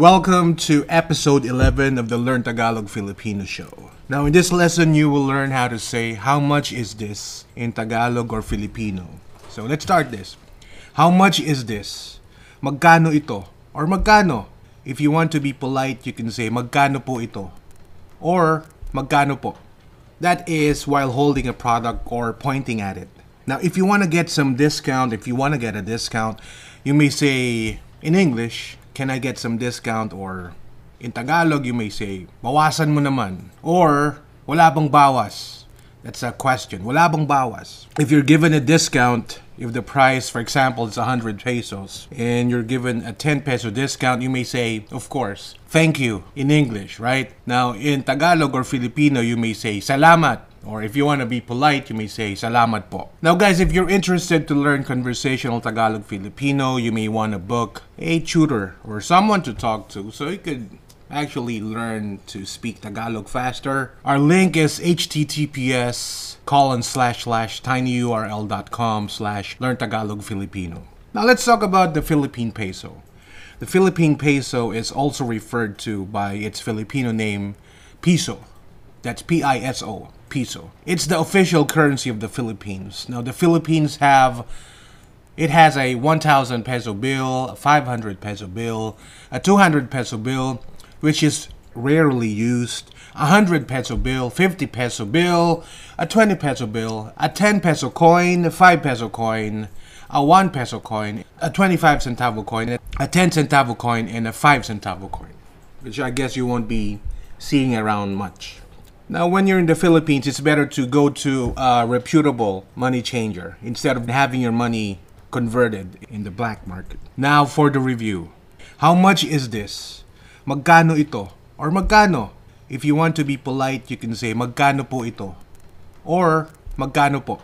Welcome to episode 11 of the Learn Tagalog Filipino show. Now in this lesson, you will learn how to say how much is this in Tagalog or Filipino. So let's start this. How much is this? Magkano ito? Or magkano? If you want to be polite, you can say magkano po ito? Or magkano po? That is while holding a product or pointing at it. Now if you want to get some discount, if you want to get a discount, you may say in English, can I get some discount? Or in Tagalog, you may say, bawasan mo naman. Or, wala bang bawas? That's a question. Wala bang bawas? If you're given a discount, if the price, for example, is 100 pesos, and you're given a 10 peso discount, you may say, of course, thank you in English, right? Now, in Tagalog or Filipino, you may say, salamat. Or if you want to be polite, you may say, salamat po. Now guys, if you're interested to learn conversational Tagalog Filipino, you may want to book a tutor or someone to talk to so you could actually learn to speak Tagalog faster. Our link is https://tinyurl.com/learntagalogfilipino. Now let's talk about the Philippine peso. The Philippine peso is also referred to by its Filipino name, piso. That's P-I-S-O, piso. It's the official currency of the Philippines. Now, the Philippines has a 1,000 peso bill, a 500 peso bill, a 200 peso bill, which is rarely used, a 100 peso bill, 50 peso bill, a 20 peso bill, a 10 peso coin, a 5 peso coin, a 1 peso coin, a 25 centavo coin, a 10 centavo coin, and a 5 centavo coin, which I guess you won't be seeing around much. Now, when you're in the Philippines, it's better to go to a reputable money changer instead of having your money converted in the black market. Now for the review. How much is this? Magkano ito? Or magkano? If you want to be polite, you can say magkano po ito? Or magkano po?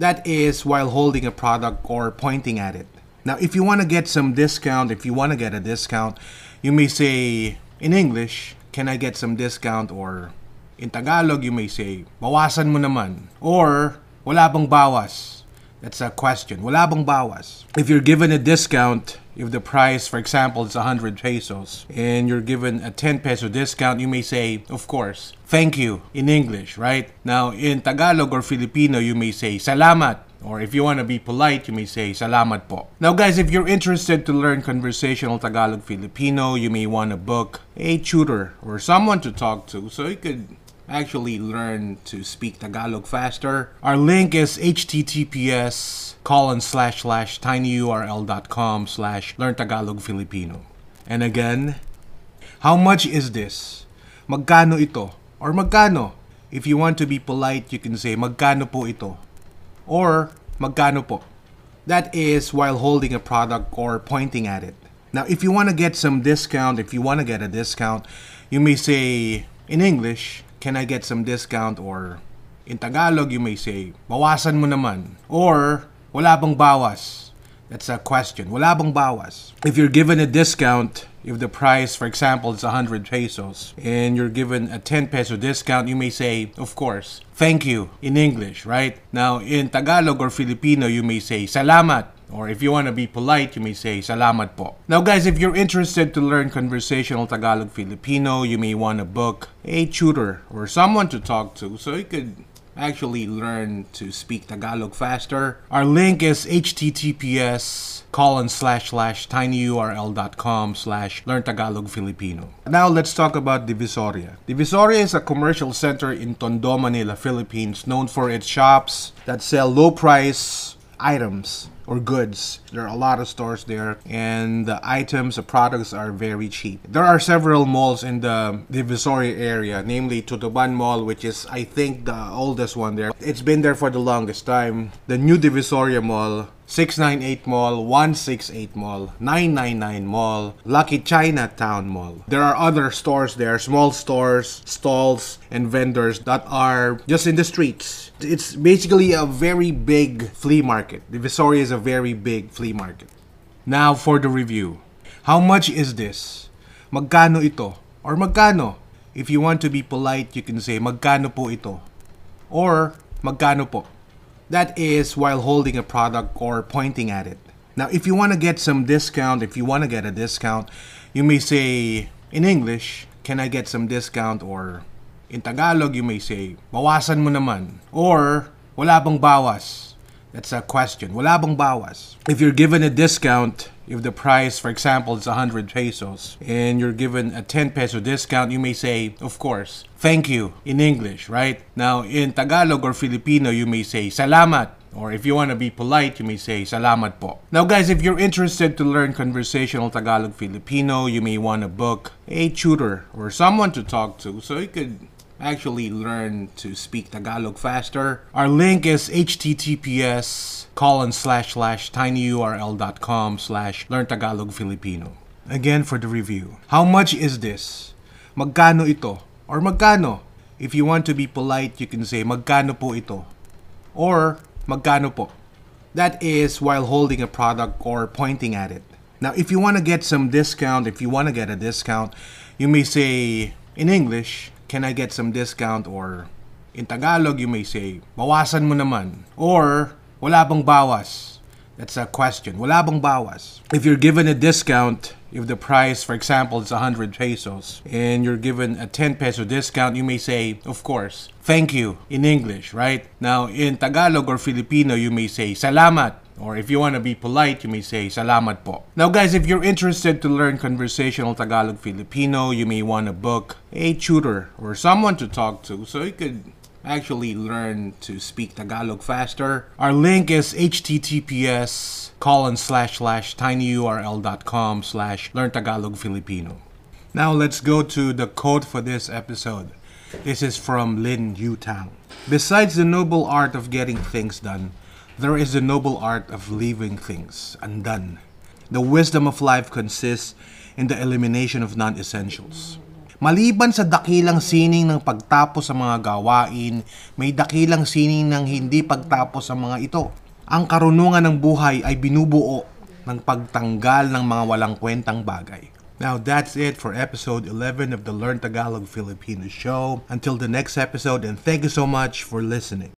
That is while holding a product or pointing at it. Now, if you want to get some discount, if you want to get a discount, you may say in English, can I get some discount? Or in Tagalog, you may say, bawasan mo naman. Or, wala bang bawas? That's a question. Wala bang bawas? If you're given a discount, if the price, for example, is 100 pesos, and you're given a 10 peso discount, you may say, of course, thank you in English, right? Now, in Tagalog or Filipino, you may say, salamat. Or if you want to be polite, you may say, salamat po. Now guys, if you're interested to learn conversational Tagalog Filipino, you may want to book a tutor or someone to talk to so you could actually learn to speak Tagalog faster. Our link is https://tinyurl.com/learntagalogfilipino. And again, how much is this? Magkano ito? Or magkano? If you want to be polite, you can say magkano po ito? Or magkano po? That is while holding a product or pointing at it. Now, if you want to get some discount, if you want to get a discount, you may say in English, can I get some discount? Or in Tagalog, you may say, bawasan mo naman. Or, wala bang bawas? That's a question. Wala bang bawas? If you're given a discount, if the price, for example, is 100 pesos, and you're given a 10 peso discount, you may say, of course, thank you in English, right? Now, in Tagalog or Filipino, you may say, salamat. Or if you want to be polite, you may say, salamat po. Now guys, if you're interested to learn conversational Tagalog Filipino, you may want to book a tutor or someone to talk to so you could actually learn to speak Tagalog faster. Our link is https://tinyurl.com/learntagalogfilipino. Now let's talk about Divisoria. Divisoria is a commercial center in Tondo, Manila, Philippines, known for its shops that sell low-price items or goods. There are a lot of stores there, and the items, the products are very cheap. There are several malls in the Divisoria area, namely Tutuban Mall, which is, I think, the oldest one there. It's been there for the longest time. The New Divisoria Mall, 698 Mall, 168 Mall, 999 Mall, Lucky Chinatown Mall. There are other stores there, small stores, stalls, and vendors that are just in the streets. It's basically a very big flea market. Divisoria is a very big flea market. Now for the review. How much is this? Magkano ito? Or magkano? If you want to be polite, you can say magkano po ito? Or magkano po? That is while holding a product or pointing at it. Now, if you want to get some discount, if you want to get a discount, you may say in English, can I get some discount? Or in Tagalog, you may say, bawasan mo naman. Or, wala bang bawas? That's a question. Wala bang bawas? If you're given a discount, if the price, for example, is 100 pesos, and you're given a 10 peso discount, you may say, of course, thank you in English, right? Now, in Tagalog or Filipino, you may say, salamat. Or if you want to be polite, you may say, salamat po. Now guys, if you're interested to learn conversational Tagalog Filipino, you may want to book a tutor or someone to talk to so you could actually learn to speak Tagalog faster. Our link is https://tinyurl.com/learntagalogfilipino. Again, for the review. How much is this? Magkano ito? Or magkano? If you want to be polite, you can say, magkano po ito? Or, magkano po? That is while holding a product or pointing at it. Now, if you want to get some discount, if you want to get a discount, you may say in English, can I get some discount? Or in Tagalog, you may say, bawasan mo naman. Or, wala bang bawas? That's a question. Wala bang bawas? If you're given a discount, if the price, for example, is 100 pesos, and you're given a 10 peso discount, you may say, of course, thank you in English, right? Now, in Tagalog or Filipino, you may say, salamat. Or if you want to be polite, you may say, salamat po. Now guys, if you're interested to learn conversational Tagalog Filipino, you may want to book a tutor or someone to talk to so you could actually learn to speak Tagalog faster. Our link is https://tinyurl.com/learntagalogfilipino. Now let's go to the quote for this episode. This is from Lin Yutang. Besides the noble art of getting things done, there is the noble art of leaving things undone. The wisdom of life consists in the elimination of non-essentials. Maliban sa dakilang sining ng pagtapos sa mga gawain, may dakilang sining ng hindi pagtapos sa mga ito. Ang karunungan ng buhay ay binubuo ng pagtanggal ng mga walang kwentang bagay. Now that's it for episode 11 of the Learn Tagalog Filipino show. Until the next episode, and thank you so much for listening.